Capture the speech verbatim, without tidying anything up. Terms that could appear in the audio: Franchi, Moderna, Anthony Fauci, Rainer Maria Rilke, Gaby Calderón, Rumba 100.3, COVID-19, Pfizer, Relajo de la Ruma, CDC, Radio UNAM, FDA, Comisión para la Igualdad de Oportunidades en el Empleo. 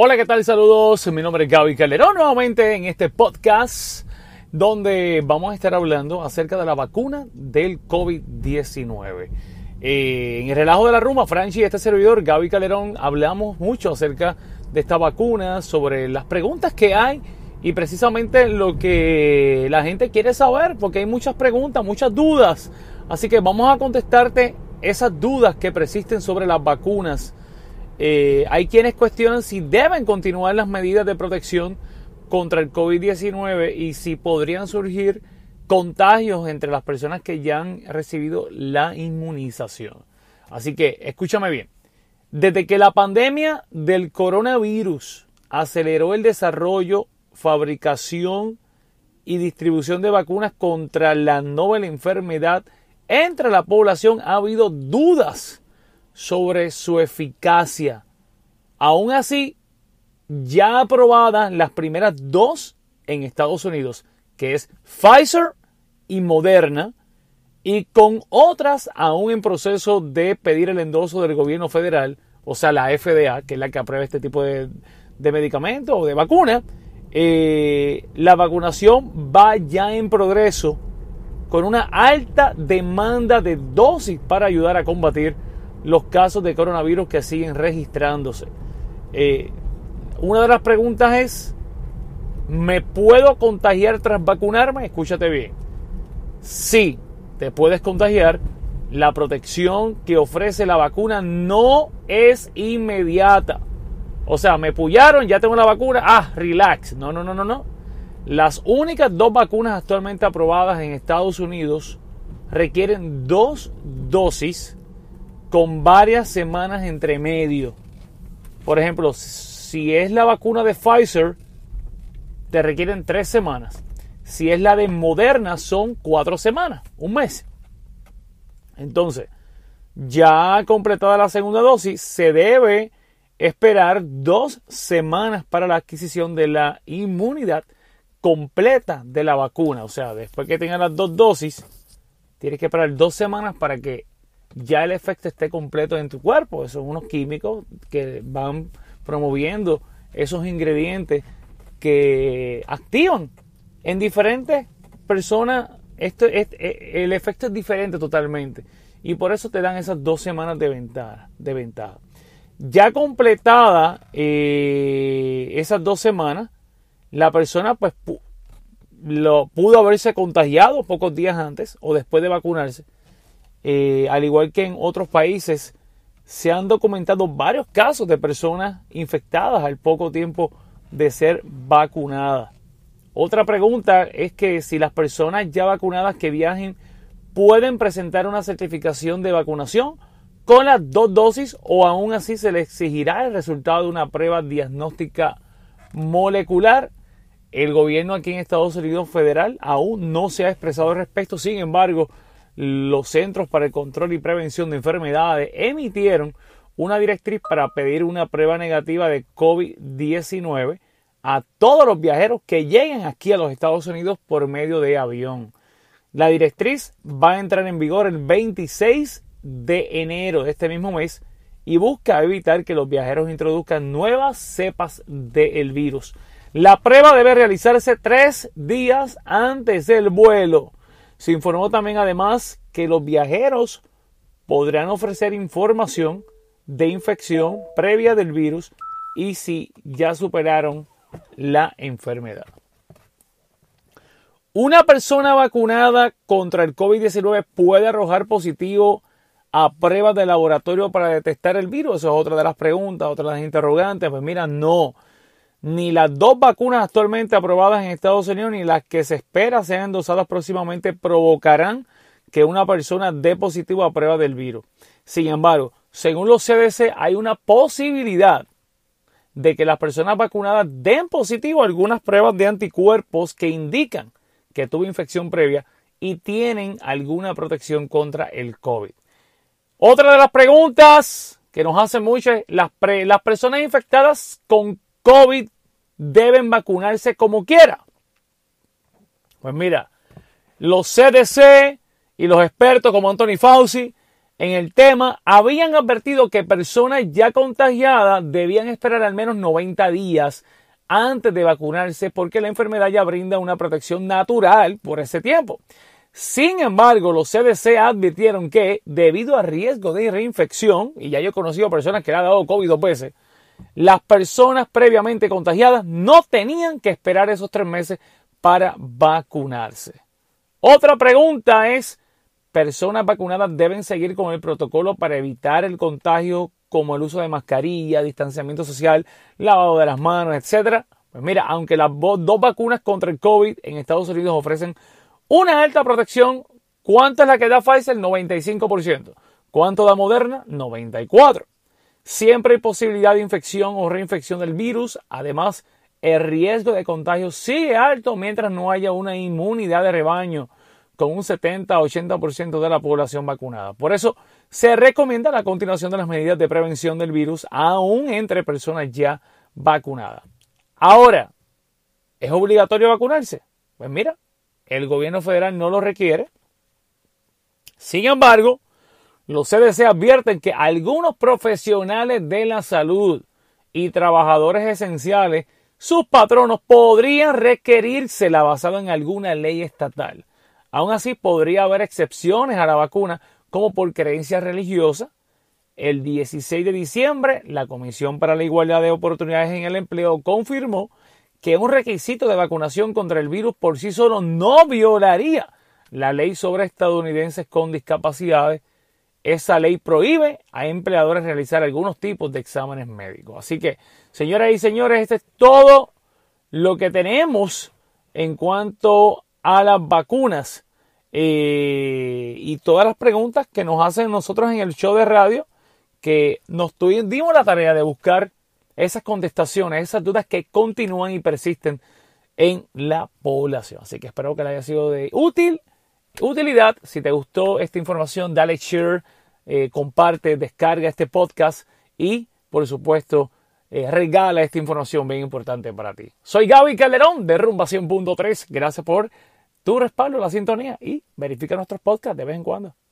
Hola, ¿qué tal? Saludos, mi nombre es Gaby Calderón, nuevamente en este podcast donde vamos a estar hablando acerca de la vacuna del COVID diecinueve. Eh, en el Relajo de la Ruma, Franchi y este servidor, Gaby Calderón, hablamos mucho acerca de esta vacuna, sobre las preguntas que hay y precisamente lo que la gente quiere saber, porque hay muchas preguntas, muchas dudas. Así que vamos a contestarte esas dudas que persisten sobre las vacunas. Eh, hay quienes cuestionan si deben continuar las medidas de protección contra el COVID diecinueve y si podrían surgir contagios entre las personas que ya han recibido la inmunización. Así que escúchame bien. Desde que la pandemia del coronavirus aceleró el desarrollo, fabricación y distribución de vacunas contra la novel enfermedad, entre la población ha habido dudas sobre su eficacia. Aún así, ya aprobadas las primeras dos en Estados Unidos, que es Pfizer y Moderna, y con otras aún en proceso de pedir el endoso del gobierno federal, o sea, la F D A, que es la que aprueba este tipo de, de medicamentos o de vacunas. Eh, la vacunación va ya en progreso con una alta demanda de dosis para ayudar a combatir los casos de coronavirus que siguen registrándose. Eh, una de las preguntas es, ¿me puedo contagiar tras vacunarme? Escúchate bien. Sí, te puedes contagiar. La protección que ofrece la vacuna no es inmediata. O sea, me pullaron, ya tengo la vacuna, ah, relax. No, no, no, no, no. Las únicas dos vacunas actualmente aprobadas en Estados Unidos requieren dos dosis con varias semanas entre medio. Por ejemplo, si es la vacuna de Pfizer, te requieren tres semanas. Si es la de Moderna, son cuatro semanas, un mes. Entonces, ya completada la segunda dosis, se debe esperar dos semanas para la adquisición de la inmunidad completa de la vacuna. O sea, después que tengas las dos dosis, tienes que esperar dos semanas para que ya el efecto esté completo en tu cuerpo. Esos son unos químicos que van promoviendo esos ingredientes que activan en diferentes personas. Esto es, el efecto es diferente totalmente. Y por eso te dan esas dos semanas de ventaja. De ventaja. Ya completadas eh, esas dos semanas, la persona pues pu- lo, pudo haberse contagiado pocos días antes o después de vacunarse. Eh, al igual que en otros países, se han documentado varios casos de personas infectadas al poco tiempo de ser vacunadas. Otra pregunta es que si las personas ya vacunadas que viajen pueden presentar una certificación de vacunación con las dos dosis, o aún así se le exigirá el resultado de una prueba diagnóstica molecular. El gobierno aquí en Estados Unidos federal aún no se ha expresado al respecto. Sin embargo, los Centros para el Control y Prevención de Enfermedades emitieron una directriz para pedir una prueba negativa de COVID diecinueve a todos los viajeros que lleguen aquí a los Estados Unidos por medio de avión. La directriz va a entrar en vigor el veintiséis de enero de este mismo mes y busca evitar que los viajeros introduzcan nuevas cepas del virus. La prueba debe realizarse tres días antes del vuelo. Se informó también además que los viajeros podrán ofrecer información de infección previa del virus y si ya superaron la enfermedad. Una persona vacunada contra el COVID diecinueve puede arrojar positivo a pruebas de laboratorio para detectar el virus. Esa es otra de las preguntas, otra de las interrogantes. Pues mira, no. Ni las dos vacunas actualmente aprobadas en Estados Unidos ni las que se espera sean endosadas próximamente provocarán que una persona dé positivo a pruebas del virus. Sin embargo, según los C D C, hay una posibilidad de que las personas vacunadas den positivo a algunas pruebas de anticuerpos que indican que tuvo infección previa y tienen alguna protección contra el COVID. Otra de las preguntas que nos hacen mucho es, ¿las, pre, ¿las personas infectadas con COVID deben vacunarse como quiera? Pues mira, los C D C y los expertos como Anthony Fauci en el tema habían advertido que personas ya contagiadas debían esperar al menos noventa días antes de vacunarse porque la enfermedad ya brinda una protección natural por ese tiempo. Sin embargo, los C D C advirtieron que, debido a riesgo de reinfección, y ya yo he conocido personas que le han dado COVID dos veces, las personas previamente contagiadas no tenían que esperar esos tres meses para vacunarse. Otra pregunta es, ¿personas vacunadas deben seguir con el protocolo para evitar el contagio como el uso de mascarilla, distanciamiento social, lavado de las manos, etcétera? Pues mira, aunque las dos vacunas contra el COVID en Estados Unidos ofrecen una alta protección, ¿cuánto es la que da Pfizer? noventa y cinco por ciento. ¿Cuánto da Moderna? noventa y cuatro por ciento. Siempre hay posibilidad de infección o reinfección del virus. Además, el riesgo de contagio sigue alto mientras no haya una inmunidad de rebaño con un setenta a ochenta por ciento de la población vacunada. Por eso se recomienda la continuación de las medidas de prevención del virus aún entre personas ya vacunadas. Ahora, ¿es obligatorio vacunarse? Pues mira, el gobierno federal no lo requiere. Sin embargo, los C D C advierten que algunos profesionales de la salud y trabajadores esenciales, sus patronos, podrían requerírsela basado en alguna ley estatal. Aún así, podría haber excepciones a la vacuna, como por creencias religiosas. El dieciséis de diciembre, la Comisión para la Igualdad de Oportunidades en el Empleo confirmó que un requisito de vacunación contra el virus por sí solo no violaría la ley sobre estadounidenses con discapacidades. Esa ley prohíbe a empleadores realizar algunos tipos de exámenes médicos. Así que, señoras y señores, este es todo lo que tenemos en cuanto a las vacunas eh, y todas las preguntas que nos hacen nosotros en el show de radio, que nos dimos la tarea de buscar esas contestaciones, esas dudas que continúan y persisten en la población. Así que espero que les haya sido de útil, utilidad. Si te gustó esta información, dale share, eh, comparte, descarga este podcast y, por supuesto, eh, regala esta información bien importante para ti. Soy Gaby Calderón de Rumba cien punto tres. Gracias por tu respaldo, la sintonía, y verifica nuestros podcasts de vez en cuando.